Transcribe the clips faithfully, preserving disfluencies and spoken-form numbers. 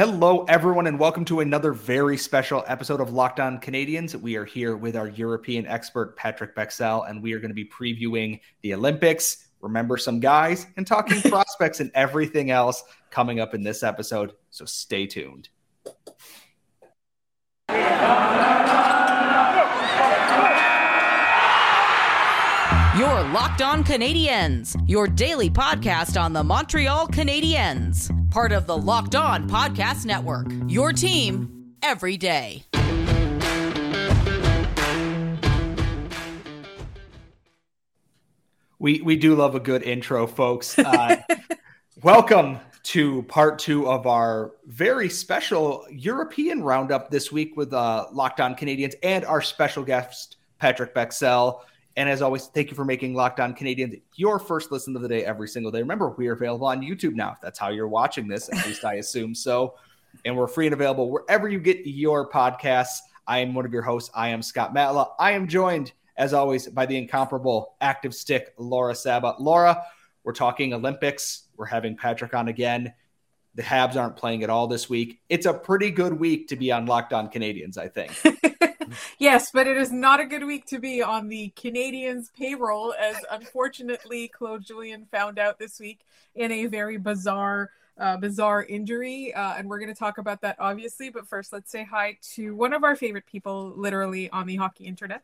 Hello, everyone, and welcome to another very special episode of Locked On Canadians. We are here with our European expert, Patrick Bexell, and we are going to be previewing the Olympics, remember some guys, and talking prospects and everything else coming up in this episode, so stay tuned. Your Locked On Canadiens, your daily podcast on the Montreal Canadiens. Part of the Locked On Podcast Network, your team every day. We we do love a good intro, folks. Uh, welcome to part two of our very special European roundup this week with uh, Locked On Canadiens and our special guest, Patrick Bexell. And as always, thank you for making Locked On Canadians your first listen of the day every single day. Remember, we are available on YouTube now. If that's how you're watching this, at least I assume so. And we're free and available wherever you get your podcasts. I am one of your hosts. I am Scott Matla. I am joined, as always, by the incomparable active stick, Laura Sabat. Laura, we're talking Olympics. We're having Patrick on again. The Habs aren't playing at all this week. It's a pretty good week to be on Locked On Canadians, I think. Yes, but it is not a good week to be on the Canadiens' payroll, as unfortunately Claude Julien found out this week in a very bizarre, uh, bizarre injury. Uh, and we're going to talk about that, obviously. But first, let's say hi to one of our favorite people, literally, on the hockey internet.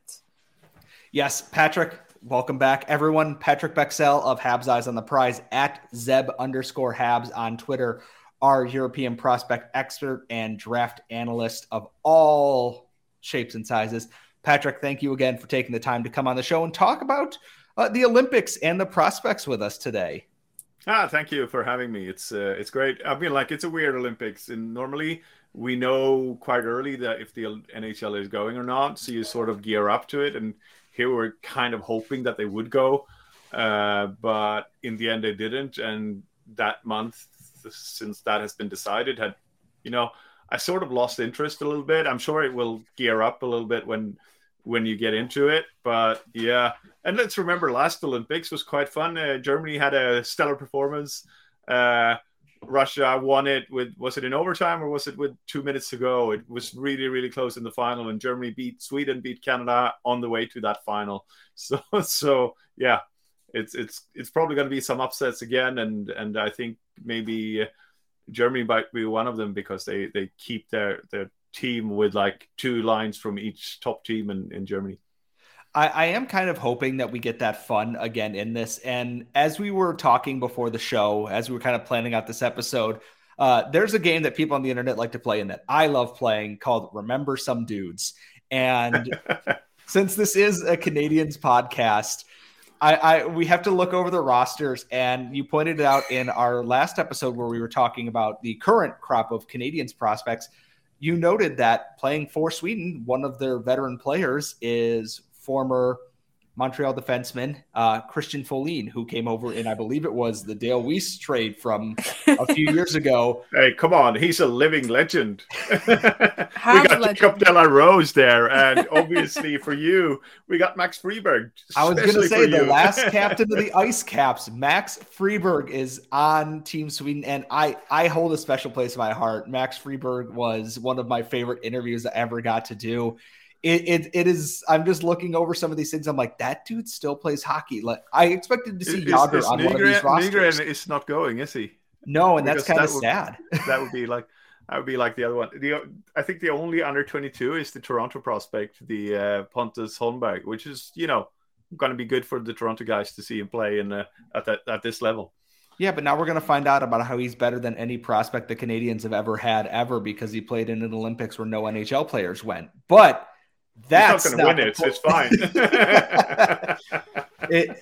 Yes, Patrick, welcome back, everyone. Patrick Bexell of Habs Eyes on the Prize at Zeb underscore Habs on Twitter, our European prospect expert and draft analyst of all shapes and sizes. Patrick, thank you again for taking the time to come on the show and talk about uh, the Olympics and the prospects with us today. Ah, thank you for having me. It's uh, it's great. I mean, like, it's a weird Olympics, and normally we know quite early that if the N H L is going or not, so you sort of gear up to it. And here we're kind of hoping that they would go, uh, but in the end they didn't. And that month, since that has been decided, had you know. I sort of lost interest a little bit. I'm sure it will gear up a little bit when when you get into it. But yeah, and let's remember last Olympics was quite fun. Uh, Germany had a stellar performance. Uh, Russia won it with, was it in overtime or was it with two minutes to go? It was really, really close in the final. And Germany beat Sweden, beat Canada on the way to that final. So so yeah, it's it's it's probably going to be some upsets again. And, and I think maybe... Uh, Germany might be one of them because they, they keep their, their team with like two lines from each top team in, in Germany. I, I am kind of hoping that we get that fun again in this. And as we were talking before the show, as we were kind of planning out this episode, uh, there's a game that people on the internet like to play and that I love playing called Remember Some Dudes. And since this is a Canadians podcast, I, I we have to look over the rosters, and you pointed it out in our last episode where we were talking about the current crop of Canadiens prospects. You noted that playing for Sweden, one of their veteran players is former Montreal defenseman uh, Christian Folin, who came over in, I believe it was the Dale Weiss trade from a few years ago. Hey, come on. He's a living legend. we got legend. Jacob De La Rose there. And obviously for you, we got Max Friberg. I was going to say the last captain of the Ice Caps, Max Friberg, is on Team Sweden. And I, I hold a special place in my heart. Max Friberg was one of my favorite interviews I ever got to do. It, it it is. I'm just looking over some of these things. I'm like, that dude still plays hockey. Like, I expected to see is, Yager is on Nygren, one of these rosters. Nygren is not going, is he? No, and because that's kind that of would, sad. That would be like, I would be like the other one. The I think the only under twenty-two is the Toronto prospect, the uh, Pontus Holmberg, which is you know going to be good for the Toronto guys to see him play in uh, at that at this level. Yeah, but now we're going to find out about how he's better than any prospect the Canadians have ever had ever because he played in an Olympics where no N H L players went, but. That's He's not going to win it. So it's fine. it,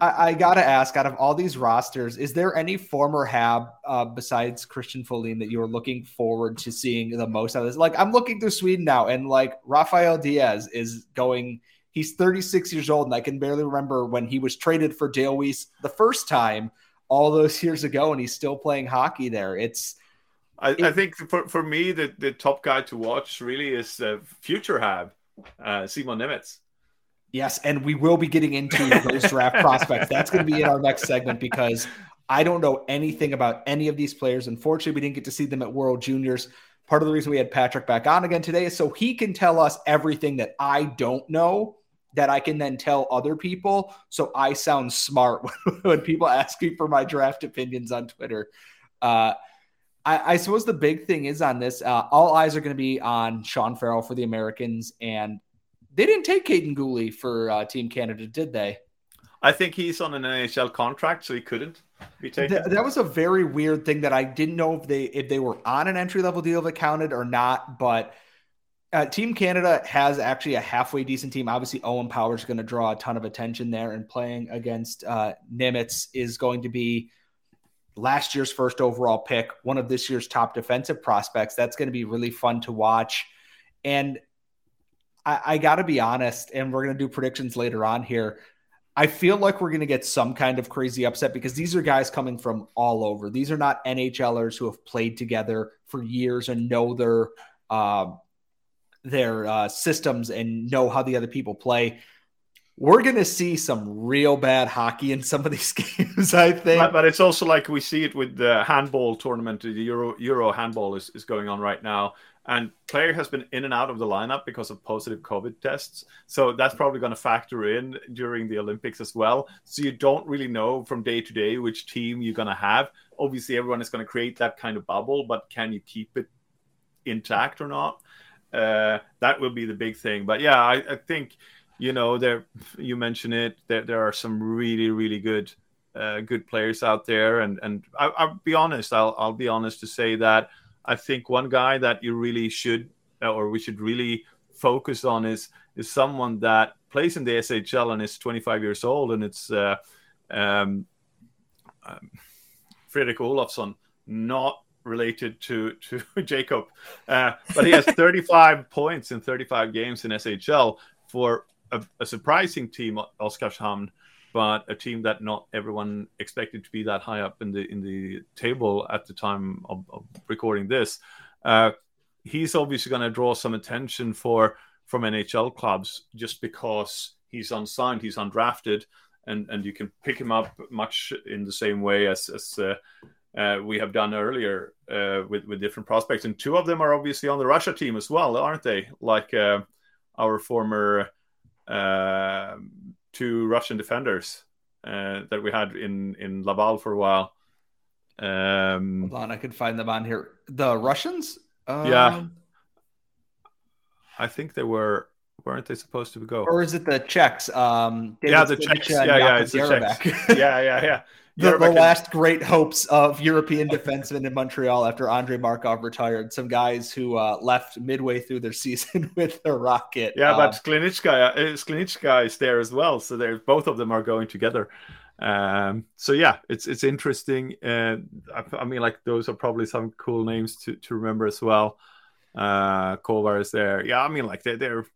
I, I got to ask, out of all these rosters, is there any former Hab uh, besides Christian Folin that you're looking forward to seeing the most out of this? Like, I'm looking through Sweden now, and like Rafael Diaz is going, he's thirty-six years old, and I can barely remember when he was traded for Dale Weiss the first time all those years ago, and he's still playing hockey there. It's I, it, I think for, for me, the, the top guy to watch really is uh, future Hab. Uh, Šimon Nemec. Yes, and we will be getting into those draft prospects. That's going to be in our next segment because I don't know anything about any of these players. Unfortunately, we didn't get to see them at World Juniors. Part of the reason we had Patrick back on again today is so he can tell us everything that I don't know that I can then tell other people. So I sound smart when, when people ask me for my draft opinions on Twitter. Uh, I, I suppose the big thing is on this, uh, all eyes are going to be on Sean Farrell for the Americans. And they didn't take Caden Gooley for uh, Team Canada, did they? I think he's on an N H L contract, so he couldn't be taken. Th- that was a very weird thing that I didn't know if they if they were on an entry-level deal that counted or not. But uh, Team Canada has actually a halfway decent team. Obviously, Owen Power is going to draw a ton of attention there, and playing against uh, Nemec is going to be last year's first overall pick, one of this year's top defensive prospects. That's going to be really fun to watch. And I, I got to be honest, and we're going to do predictions later on here, I feel like we're going to get some kind of crazy upset because these are guys coming from all over. These are not N H Lers who have played together for years and know their uh, their uh, systems and know how the other people play. We're going to see some real bad hockey in some of these games, I think. But, but it's also like we see it with the handball tournament. The Euro Euro handball is, is going on right now. And player has been in and out of the lineup because of positive COVID tests. So that's probably going to factor in during the Olympics as well. So you don't really know from day to day which team you're going to have. Obviously, everyone is going to create that kind of bubble, but can you keep it intact or not? Uh, that will be the big thing. But yeah, I, I think, you know, there you mentioned it, there, there are some really, really good uh, good players out there. And and I, I'll be honest, I'll, I'll be honest to say that I think one guy that you really should, or we should really focus on is is someone that plays in the S H L and is twenty-five years old, and it's uh, um, um, Fredrik Olofsson, not related to, to Jacob. Uh, but he has thirty-five points in thirty-five games in S H L for a, a surprising team, Oskarshamn, but a team that not everyone expected to be that high up in the in the table at the time of, of recording this. Uh, he's obviously going to draw some attention for from N H L clubs just because he's unsigned, he's undrafted, and, and you can pick him up much in the same way as as uh, uh, we have done earlier uh, with with different prospects. And two of them are obviously on the Russia team as well, aren't they? Like uh, our former. Uh, Two Russian defenders uh, that we had in, in Laval for a while. Um, Hold on, I could find them on here. The Russians? Um, yeah. I think they were, weren't they supposed to go? Or is it the Czechs? Um, yeah, the Czechs. Yeah, yeah, it's the Czechs. yeah, yeah, yeah. The, the last great hopes of European defensemen in Montreal after Andrei Markov retired. Some guys who uh, left midway through their season with the Rocket. Yeah, um, but Sklenicka, Sklenicka is there as well. So they're, both of them are going together. Um, so, yeah, it's it's interesting. Uh, I, I mean, like, those are probably some cool names to, to remember as well. Uh, Kovar is there. Yeah, I mean, like, they're... they're,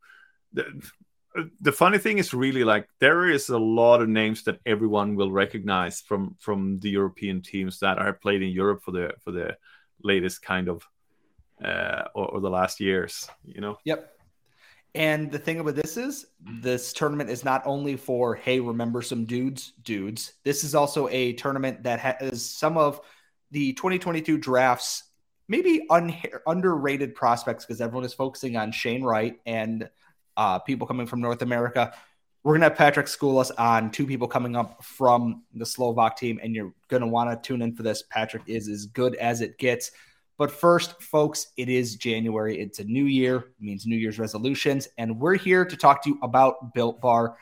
they're the funny thing is really like there is a lot of names that everyone will recognize from, from the European teams that are played in Europe for the for the latest kind of uh, or, or the last years, you know? Yep. And the thing about this is this tournament is not only for, hey, remember some dudes, dudes. This is also a tournament that has some of the twenty twenty-two drafts, maybe un- underrated prospects because everyone is focusing on Shane Wright and Uh, people coming from North America. We're going to have Patrick school us on two people coming up from the Slovak team, and you're going to want to tune in for this. Patrick is as good as it gets. But first, folks, it is January. It's a new year. It means New Year's resolutions, and we're here to talk to you about Built Bar.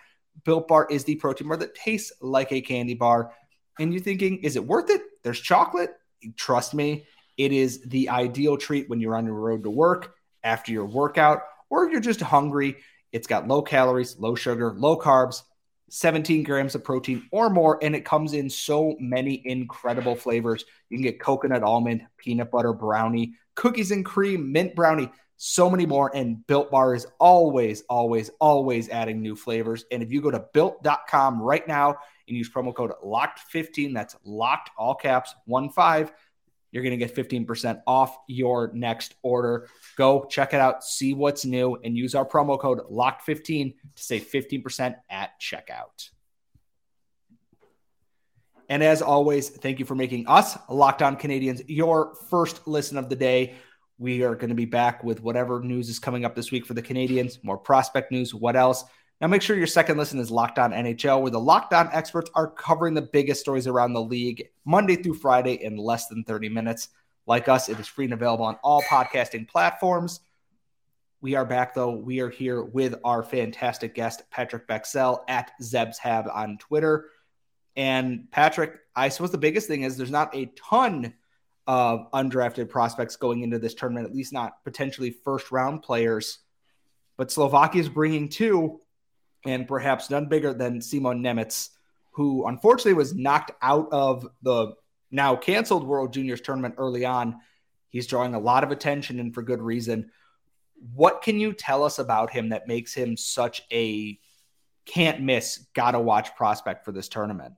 Built Bar is the protein bar that tastes like a candy bar, and you're thinking, is it worth it? There's chocolate. Trust me, it is the ideal treat when you're on your road to work, after your workout, or you're just hungry. It's got low calories, low sugar, low carbs, seventeen grams of protein or more, and it comes in so many incredible flavors. You can get coconut almond, peanut butter brownie, cookies and cream, mint brownie, so many more, and Built Bar is always, always, always adding new flavors. And if you go to built dot com right now and use promo code locked fifteen, that's locked, all caps, one five, you're going to get fifteen percent off your next order. Go check it out, see what's new, and use our promo code locked fifteen to save fifteen percent at checkout. And as always, thank you for making us Locked On Canadians your first listen of the day. We are going to be back with whatever news is coming up this week for the Canadians, more prospect news, what else. Now make sure your second listen is Locked On N H L, where the Locked On experts are covering the biggest stories around the league Monday through Friday in less than thirty minutes. Like us, it is free and available on all podcasting platforms. We are back, though. We are here with our fantastic guest, Patrick Bexell, at ZebsHab on Twitter. And Patrick, I suppose the biggest thing is there's not a ton of undrafted prospects going into this tournament, at least not potentially first-round players. But Slovakia is bringing two, and perhaps none bigger than Šimon Nemec, who unfortunately was knocked out of the now-canceled World Juniors tournament early on. He's drawing a lot of attention, and for good reason. What can you tell us about him that makes him such a can't-miss, gotta-watch prospect for this tournament?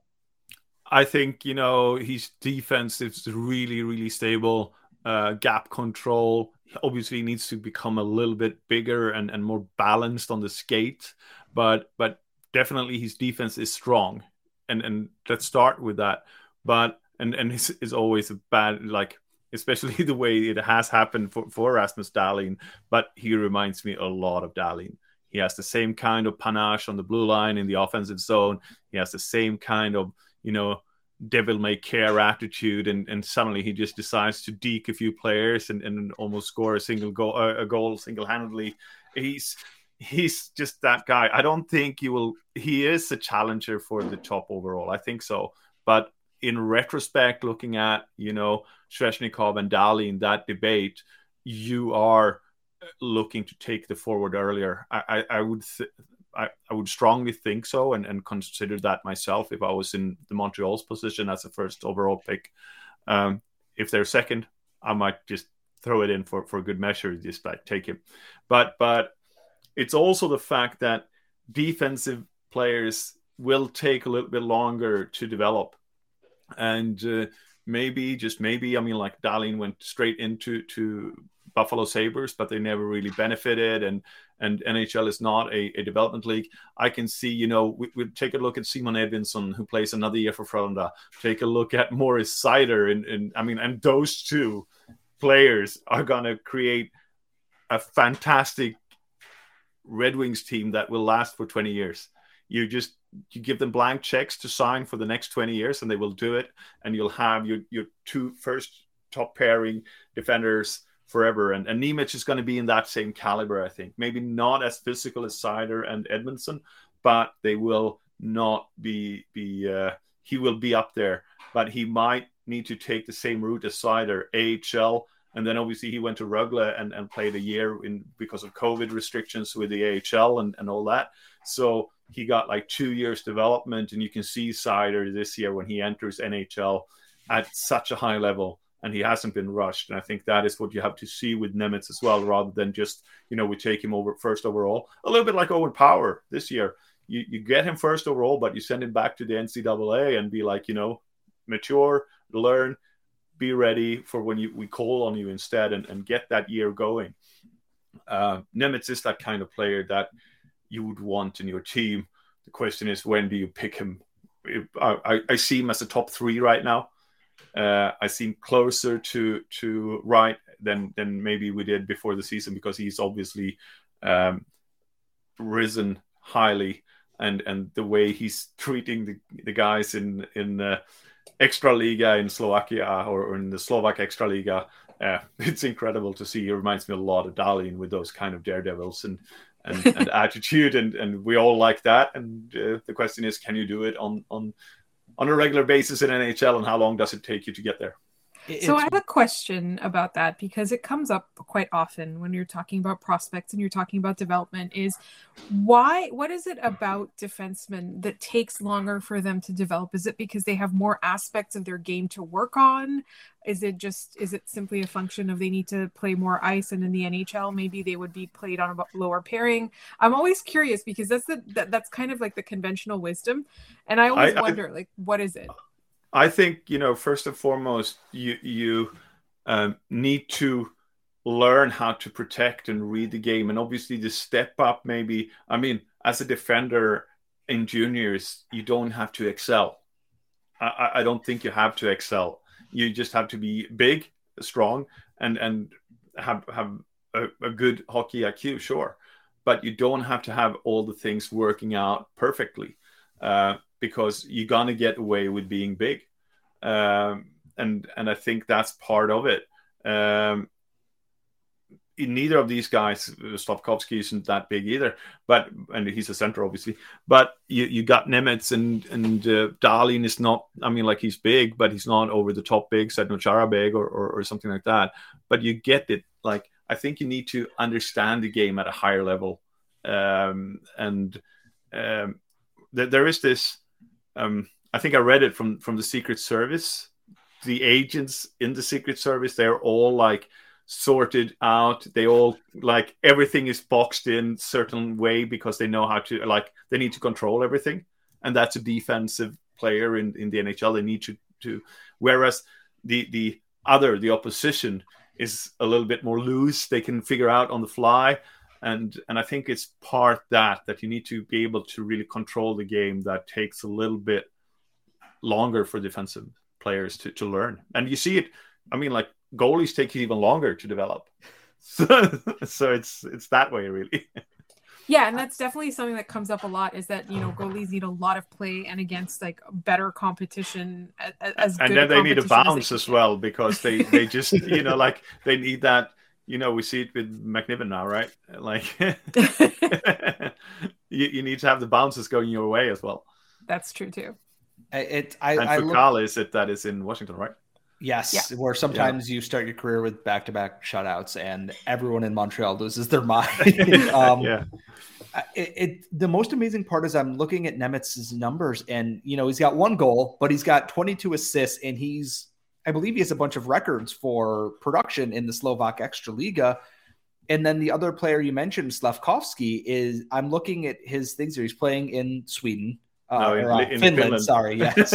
I think, you know, his defense is really, really stable. Uh, gap control. Obviously needs to become a little bit bigger and, and more balanced on the skate, but but definitely his defense is strong, and and let's start with that. But and and it's, it's always a bad, like, especially the way it has happened for, for Rasmus Dahlin, but he reminds me a lot of Dahlin. He has the same kind of panache on the blue line in the offensive zone. He has the same kind of, you know, devil may care attitude, and, and suddenly he just decides to deke a few players and, and almost score a single goal a goal single-handedly. He's he's just that guy. I don't think he will he is a challenger for the top overall. I think so. But in retrospect, looking at, you know, Sveshnikov and Dahlin in that debate, you are looking to take the forward earlier. I I, I would th- I, I would strongly think so, and, and consider that myself if I was in the Montreal's position as a first overall pick. Um, if they're second, I might just throw it in for, for good measure, just like take him. But but it's also the fact that defensive players will take a little bit longer to develop. And uh, maybe, just maybe, I mean, like Dahlin went straight into to Buffalo Sabres, but they never really benefited, and and N H L is not a, a development league. I can see, you know, we, we take a look at Simon Edvinson, who plays another year for Frölunda. Take a look at Moritz Seider, and, and I mean, and those two players are going to create a fantastic Red Wings team that will last for twenty years. You just you give them blank checks to sign for the next twenty years, and they will do it, and you'll have your, your two first top pairing defenders forever. And, and Nemec is going to be in that same caliber, I think. Maybe not as physical as Seider and Edvinson, but they will not be, be uh, he will be up there. But he might need to take the same route as Seider, A H L. And then obviously he went to Rögle and, and played a year in because of COVID restrictions with the A H L and, and all that. So he got like two years development. And you can see Seider this year when he enters N H L at such a high level. And he hasn't been rushed. And I think that is what you have to see with Nemec as well, rather than just, you know, we take him over first overall. A little bit like Owen Power this year. You you get him first overall, but you send him back to the N C double A and be like, you know, mature, learn, be ready for when you we call on you instead, and, and get that year going. Uh, Nemec is that kind of player that you would want in your team. The question is, when do you pick him? I, I see him as a top three right now. Uh, I seem closer to to Wright than than maybe we did before the season, because he's obviously um, risen highly, and, and the way he's treating the, the guys in in uh, Extraliga in Slovakia, or, or in the Slovak Extraliga, uh, it's incredible to see. He reminds me a lot of Dahlin with those kind of daredevils and and, and attitude, and, and we all like that. And uh, the question is, can you do it on on on a regular basis in N H L, and how long does it take you to get there? It's- so I have a question about that, because it comes up quite often when you're talking about prospects and you're talking about development, is why, what is it about defensemen that takes longer for them to develop? Is it because they have more aspects of their game to work on? Is it just, is it simply a function of they need to play more ice, and in the N H L, maybe they would be played on a lower pairing? I'm always curious, because that's the, that, that's kind of like the conventional wisdom. And I always I, wonder, I, like, what is it? I think, you know, first and foremost, you, you um, need to learn how to protect and read the game. And obviously the step up, maybe, I mean, as a defender in juniors, you don't have to excel. I, I don't think you have to excel. You just have to be big, strong, and and have have a, a good hockey I Q, sure. But you don't have to have all the things working out perfectly uh, because you're going to get away with being big. Um, and and I think that's part of it. Um, in neither of these guys, Slafkovský isn't that big either, but and he's a center, obviously. But you, you got Nemec and and uh, Dahlin is not, I mean, like he's big, but he's not over the top big, Sednochara big or, or or something like that. But you get it. Like, I think you need to understand the game at a higher level. Um, and um, th- there is this, um, I think I read it from, from the Secret Service. The agents in the Secret Service, they're all like sorted out. They all like everything is boxed in certain way because they know how to, like, they need to control everything. And that's a defensive player in, in the N H L. They need to, to whereas the, the other, the opposition, is a little bit more loose. They can figure out on the fly. And and I think it's part that, that you need to be able to really control the game that takes a little bit longer for defensive players to, to learn. And you see it, I mean, like goalies take even longer to develop. So, so it's it's that way, really. Yeah, and that's definitely something that comes up a lot is that, you know, goalies need a lot of play and against like better competition. As good and then they need a bounce as, as well because they, they just, you know, like they need that, you know, we see it with McNiven now, right? Like you, you need to have the bounces going your way as well. That's true too. It, I, and I, Fucale is it that is in Washington, right? Yes, yeah. Where sometimes yeah. you start your career with back-to-back shutouts and everyone in Montreal loses their mind. um, yeah. it, it, the most amazing part is I'm looking at Nemec's numbers and, you know, he's got one goal, but he's got twenty-two assists and he's, I believe he has a bunch of records for production in the Slovak Extraliga. And then the other player you mentioned, Slafkovský, is I'm looking at his things here. He's playing in Sweden. Uh, no, in, uh, in Finland, Finland, sorry, yes.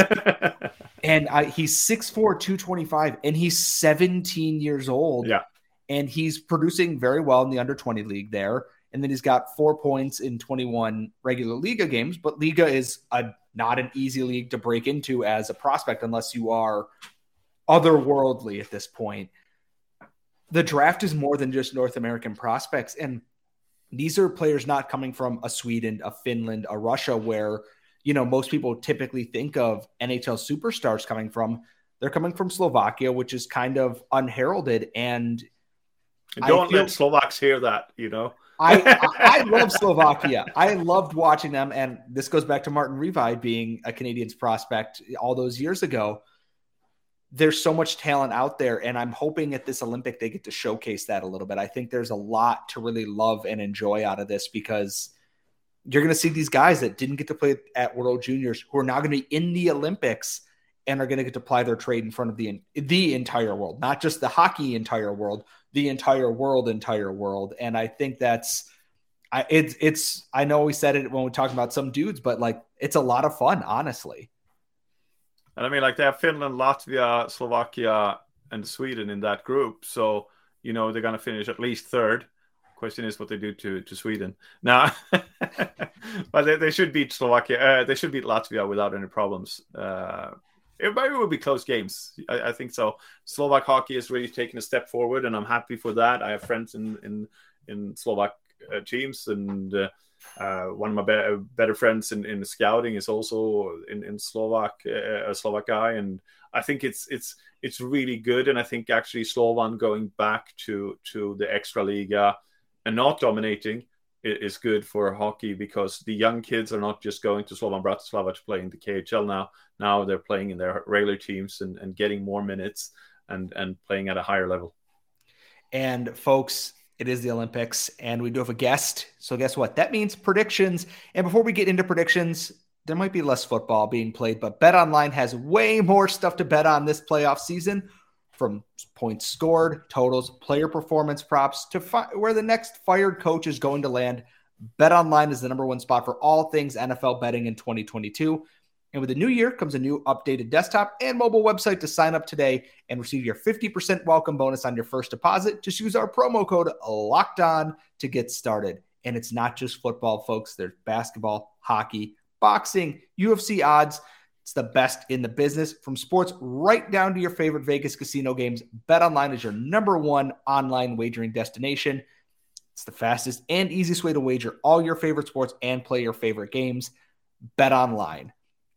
and I, he's six foot four, two twenty-five, and he's seventeen years old. Yeah. And he's producing very well in the under twenty league there. And then he's got four points in twenty-one regular Liga games, but Liga is a, not an easy league to break into as a prospect unless you are otherworldly at this point. The draft is more than just North American prospects. And these are players not coming from a Sweden, a Finland, a Russia, where you know, most people typically think of N H L superstars coming from. They're coming from Slovakia, which is kind of unheralded. And don't feel, let Slovaks hear that, you know. I, I, I love Slovakia. I loved watching them. And this goes back to Martin Revi being a Canadiens prospect all those years ago. There's so much talent out there. And I'm hoping at this Olympic, they get to showcase that a little bit. I think there's a lot to really love and enjoy out of this because you're going to see these guys that didn't get to play at World Juniors who are now going to be in the Olympics and are going to get to apply their trade in front of the the entire world, not just the hockey entire world, the entire world, entire world. And I think that's, I it's it's I know we said it when we talked about some dudes, but like it's a lot of fun, honestly. And I mean, like they have Finland, Latvia, Slovakia, and Sweden in that group, so you know they're going to finish at least third. Question is what they do to, to Sweden now, but they, they should beat Slovakia. Uh, they should beat Latvia without any problems. Uh, it maybe will be close games. I, I think so. Slovak hockey is really taking a step forward, and I'm happy for that. I have friends in in in Slovak uh, teams, and uh, uh, one of my be- better friends in, in scouting is also in in Slovak uh, a Slovak guy, and I think it's it's it's really good. And I think actually Slovan going back to to the Extraliga and not dominating is good for hockey because the young kids are not just going to Slovan Bratislava to play in the K H L now. Now they're playing in their regular teams and, and getting more minutes and, and playing at a higher level. And folks, it is the Olympics and we do have a guest. So guess what? That means predictions. And before we get into predictions, there might be less football being played, but BetOnline has way more stuff to bet on this playoff season. From points scored, totals, player performance props, to fi- where the next fired coach is going to land, BetOnline is the number one spot for all things N F L betting in twenty twenty-two. And with the new year comes a new updated desktop and mobile website to sign up today and receive your fifty percent welcome bonus on your first deposit. Just use our promo code LOCKEDON to get started. And it's not just football, folks. There's basketball, hockey, boxing, U F C odds, It's the best in the business. From sports right down to your favorite Vegas casino games, BetOnline is your number one online wagering destination. It's the fastest and easiest way to wager all your favorite sports and play your favorite games. BetOnline,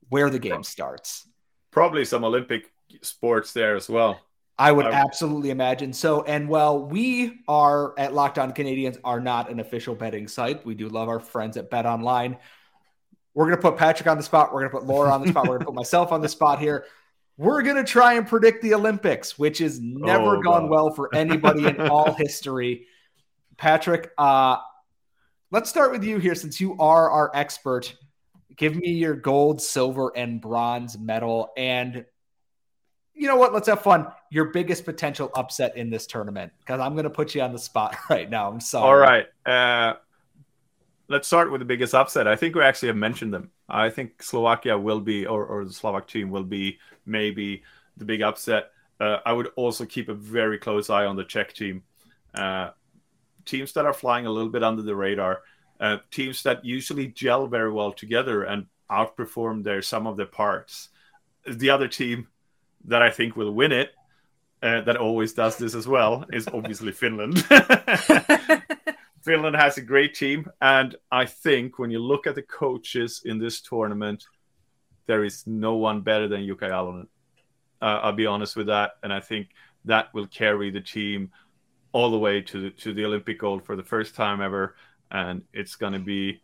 where the game starts. Probably some Olympic sports there as well. I would absolutely imagine so. And while we are at Locked On Canadians are not an official betting site, we do love our friends at BetOnline. We're going to put Patrick on the spot. We're going to put Laura on the spot. We're going to put myself on the spot here. We're going to try and predict the Olympics, which has never oh, gone God. well for anybody in all history. Patrick, uh, let's start with you here since you are our expert. Give me your gold, silver, and bronze medal. And you know what? Let's have fun. Your biggest potential upset in this tournament, because I'm going to put you on the spot right now. I'm sorry. All right. Uh, let's start with the biggest upset. I think we actually have mentioned them. I think Slovakia will be, or, or the Slovak team will be maybe the big upset. Uh, I would also keep a very close eye on the Czech team. Uh, teams that are flying a little bit under the radar. Uh, teams that usually gel very well together and outperform their sum of their parts. The other team that I think will win it, uh, that always does this as well, is obviously Finland. Finland has a great team, and I think when you look at the coaches in this tournament, there is no one better than Jukka Jalonen. Uh, I'll be honest with that, and I think that will carry the team all the way to the, to the Olympic gold for the first time ever, and it's going to be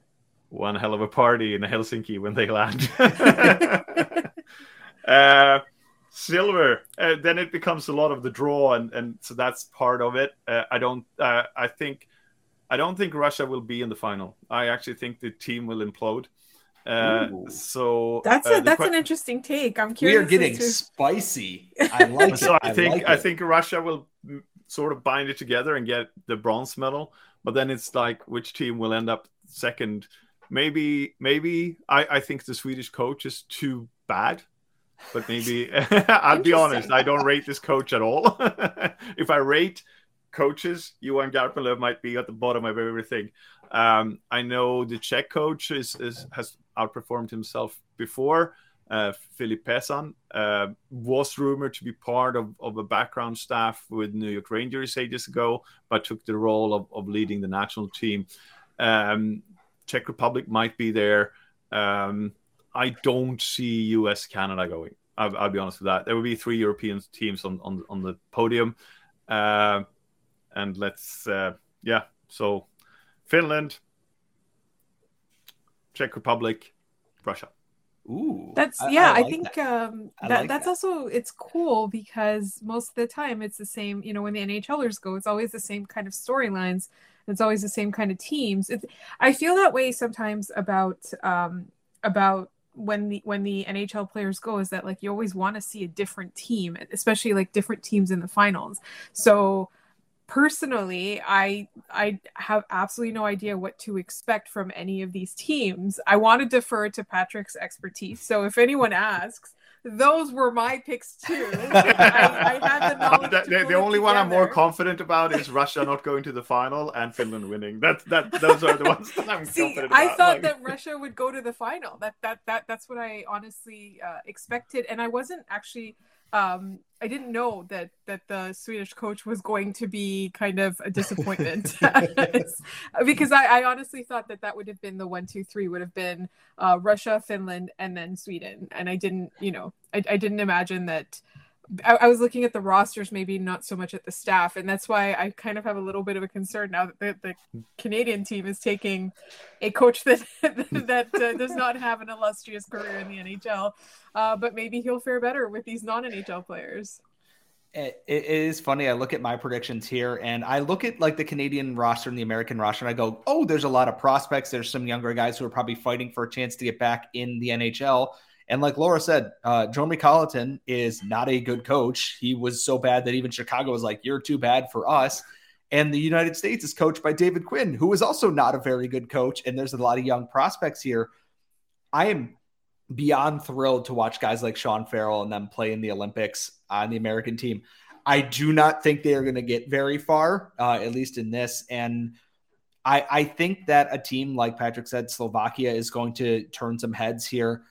one hell of a party in Helsinki when they land. uh, Silver, uh, then it becomes a lot of the draw, and, and so that's part of it. Uh, I don't, uh, I think, I don't think Russia will be in the final. I actually think the team will implode. Uh, so that's a, uh, that's que- an interesting take. I'm curious. We are getting to... spicy. I like so it. I think I, like I think Russia will sort of bind it together and get the bronze medal. But then it's like which team will end up second? Maybe, maybe I, I think the Swedish coach is too bad. But maybe I'll be honest, I don't rate this coach at all. If I rate coaches, Johan Garpenlöv might be at the bottom of everything. Um, I know the Czech coach is, is has outperformed himself before. Uh, Filip Pesan uh, was rumored to be part of, of a background staff with New York Rangers ages ago, but took the role of, of leading the national team. Um, Czech Republic might be there. Um, I don't see U S Canada going. I'll, I'll be honest with that. There will be three European teams on on, on the podium, uh, and let's uh, yeah. So Finland, Czech Republic, Russia. Ooh, that's yeah. I, I, like I think that. Um, that I like that's that. Also it's cool because most of the time it's the same. You know, when the N H Lers go, it's always the same kind of storylines. It's always the same kind of teams. It's, I feel that way sometimes about um, about. when the when the N H L players go is that like you always want to see a different team, especially like different teams in the finals. So personally, I I have absolutely no idea what to expect from any of these teams. I want to defer to Patrick's expertise. So if anyone asks, those were my picks too. I, I had the knowledge. The, the, the only one I'm more confident about is Russia not going to the final and Finland winning. That that those are the ones that I'm See, confident about. I thought like... that Russia would go to the final. That that that that's what I honestly uh, expected, and I wasn't actually. Um, I didn't know that that the Swedish coach was going to be kind of a disappointment because I, I honestly thought that that would have been the one, two, three would have been uh, Russia, Finland, and then Sweden. And I didn't, you know, I, I didn't imagine that. I, I was looking at the rosters, maybe not so much at the staff. And that's why I kind of have a little bit of a concern now that the, the Canadian team is taking a coach that that uh, does not have an illustrious career in the N H L. Uh, but maybe he'll fare better with these non-N H L players. It, it is funny. I look at my predictions here and I look at like the Canadian roster and the American roster and I go, oh, there's a lot of prospects. There's some younger guys who are probably fighting for a chance to get back in the N H L. And like Laura said, uh, Jeremy Colleton is not a good coach. He was so bad that even Chicago was like, you're too bad for us. And the United States is coached by David Quinn, who is also not a very good coach. And there's a lot of young prospects here. I am beyond thrilled to watch guys like Sean Farrell and them play in the Olympics on the American team. I do not think they are going to get very far, uh, at least in this. And I, I think that a team, like Patrick said, Slovakia is going to turn some heads here.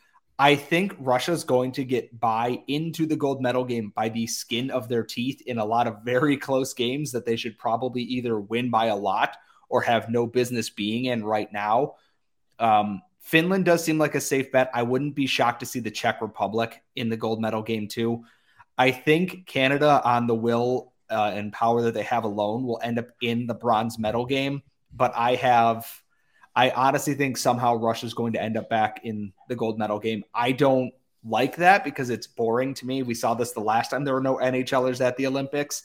I think Russia's going to get by into the gold medal game by the skin of their teeth in a lot of very close games that they should probably either win by a lot or have no business being in right now. Um, Finland does seem like a safe bet. I wouldn't be shocked to see the Czech Republic in the gold medal game too. I think Canada, on the will uh, and power that they have alone, will end up in the bronze medal game. But I have, I honestly think somehow Russia's going to end up back in the gold medal game. I don't like that because it's boring to me. We saw this the last time there were no N H Lers at the Olympics.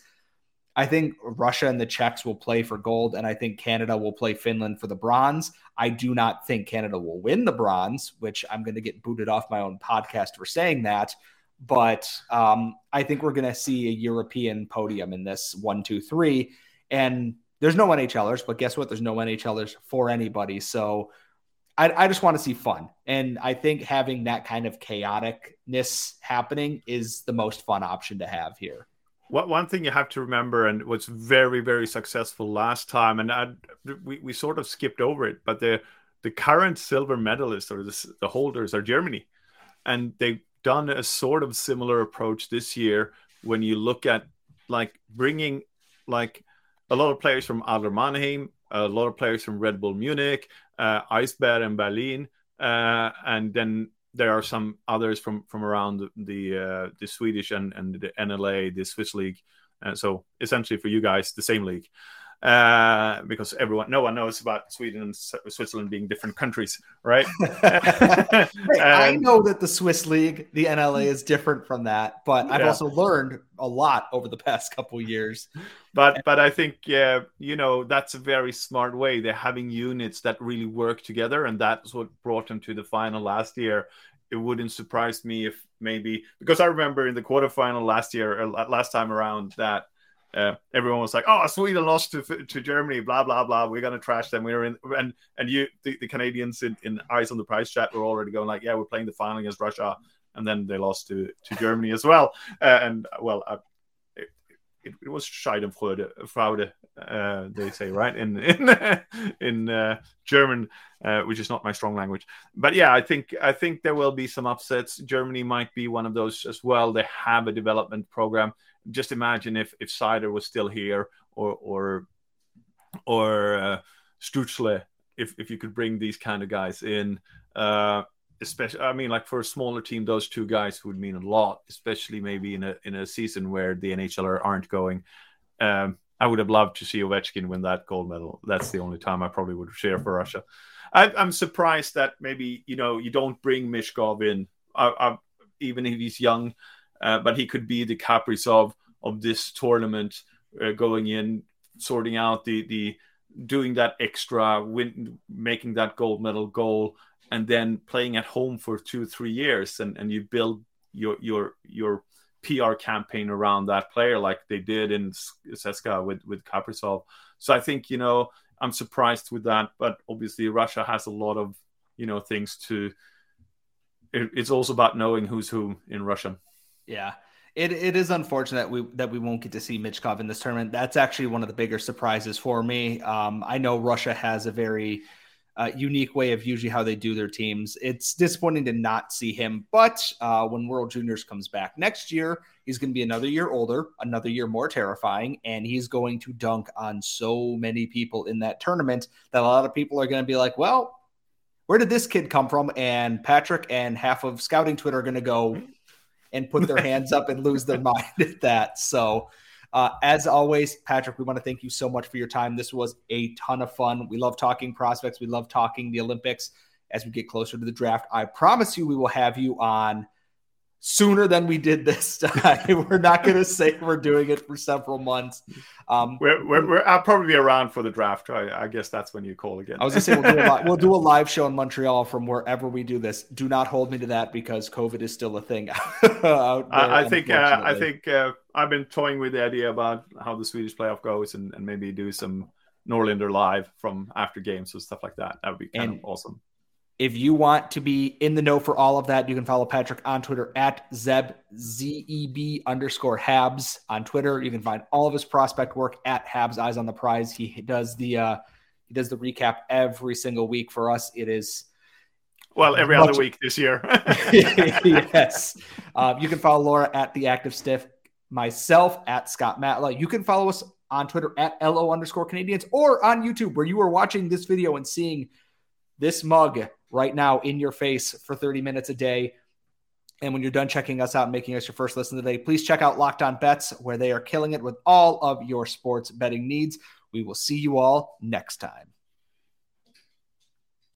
I think Russia and the Czechs will play for gold, and I think Canada will play Finland for the bronze. I do not think Canada will win the bronze, which I'm going to get booted off my own podcast for saying that. But um, I think we're going to see a European podium in this one, two, three. And there's no N H Lers, but guess what? There's no N H Lers for anybody. So I, I just want to see fun. And I think having that kind of chaoticness happening is the most fun option to have here. One thing you have to remember, and was very, very successful last time, and I, we, we sort of skipped over it, but the, the current silver medalists or the, the holders are Germany. And they've done a sort of similar approach this year when you look at like bringing like a lot of players from Adler Mannheim, a lot of players from Red Bull Munich, uh, Eisbär and Berlin, uh, and then there are some others from, from around the uh, the Swedish and, and the N L A, the Swiss league. Uh, so essentially for you guys, the same league. Uh, because everyone, no one knows about Sweden and Switzerland being different countries, right? and, I know that the Swiss league, the N L A is different from that, but I've yeah. also learned a lot over the past couple of years. But, but I think, yeah, you know, that's a very smart way. They're having units that really work together, and that's what brought them to the final last year. It wouldn't surprise me if maybe, because I remember in the quarterfinal last year, or last time around that, Uh, everyone was like, "Oh, Sweden lost to to Germany, blah blah blah. We're gonna trash them." We were in, and and you, the, the Canadians in, in Eyes on the Prize chat were already going like, "Yeah, we're playing the final against Russia," and then they lost to, to Germany as well. Uh, and well, uh, it, it, it was Schadenfreude, Fraude, uh, they say, right? In in in uh, German, uh, which is not my strong language. But yeah, I think I think there will be some upsets. Germany might be one of those as well. They have a development program. Just imagine if, if Seider was still here, or or or uh, Stützle, if if you could bring these kind of guys in, uh, especially I mean, like for a smaller team, those two guys would mean a lot, especially maybe in a in a season where the N H L aren't going. Um, I would have loved to see Ovechkin win that gold medal. That's the only time I probably would cheer for Russia. I, I'm surprised that maybe you know you don't bring Michkov in, I, I, even if he's young. Uh, but he could be the Caprizov of this tournament, uh, going in, sorting out the, the doing that extra, win, making that gold medal goal, and then playing at home for two, three years. And, and you build your your your P R campaign around that player like they did in C S K A with, with Caprizov. So I think, you know, I'm surprised with that. But obviously Russia has a lot of, you know, things to... It, it's also about knowing who's who in Russia. Yeah, it it is unfortunate that we that we won't get to see Michkov in this tournament. That's actually one of the bigger surprises for me. Um, I know Russia has a very uh, unique way of usually how they do their teams. It's disappointing to not see him, but uh, when World Juniors comes back next year, he's going to be another year older, another year more terrifying, and he's going to dunk on so many people in that tournament that a lot of people are going to be like, well, where did this kid come from? And Patrick and half of scouting Twitter are going to go and put their hands up and lose their mind at that. So uh, as always, Patrick, we want to thank you so much for your time. This was a ton of fun. We love talking prospects. We love talking the Olympics. As we get closer to the draft, I promise you we will have you on sooner than we did this time. We're not going to say we're doing it for several months. Um, we're, we're, we're, I'll probably be around for the draft. I, I guess that's when you call again. I was going to say we'll do, a li- we'll do a live show in Montreal from wherever we do this. Do not hold me to that because COVID is still a thing out there, I think. Uh, I think uh, I've been toying with the idea about how the Swedish playoff goes and, and maybe do some Norlander live from after games and stuff like that. That would be kind and- of awesome. If you want to be in the know for all of that, you can follow Patrick on Twitter at Zeb, Z E B underscore Habs on Twitter. You can find all of his prospect work at Habs Eyes on the Prize. He does the uh, he does the recap every single week for us. It is Well, every other Much. week this year. Yes. Uh, you can follow Laura at The Active Stiff, myself at Scott Matla. You can follow us on Twitter at LO underscore Canadians or on YouTube where you are watching this video and seeing this mug right now in your face for thirty minutes a day. And when you're done checking us out and making us your first listen today, please check out Locked On Bets where they are killing it with all of your sports betting needs. We will see you all next time.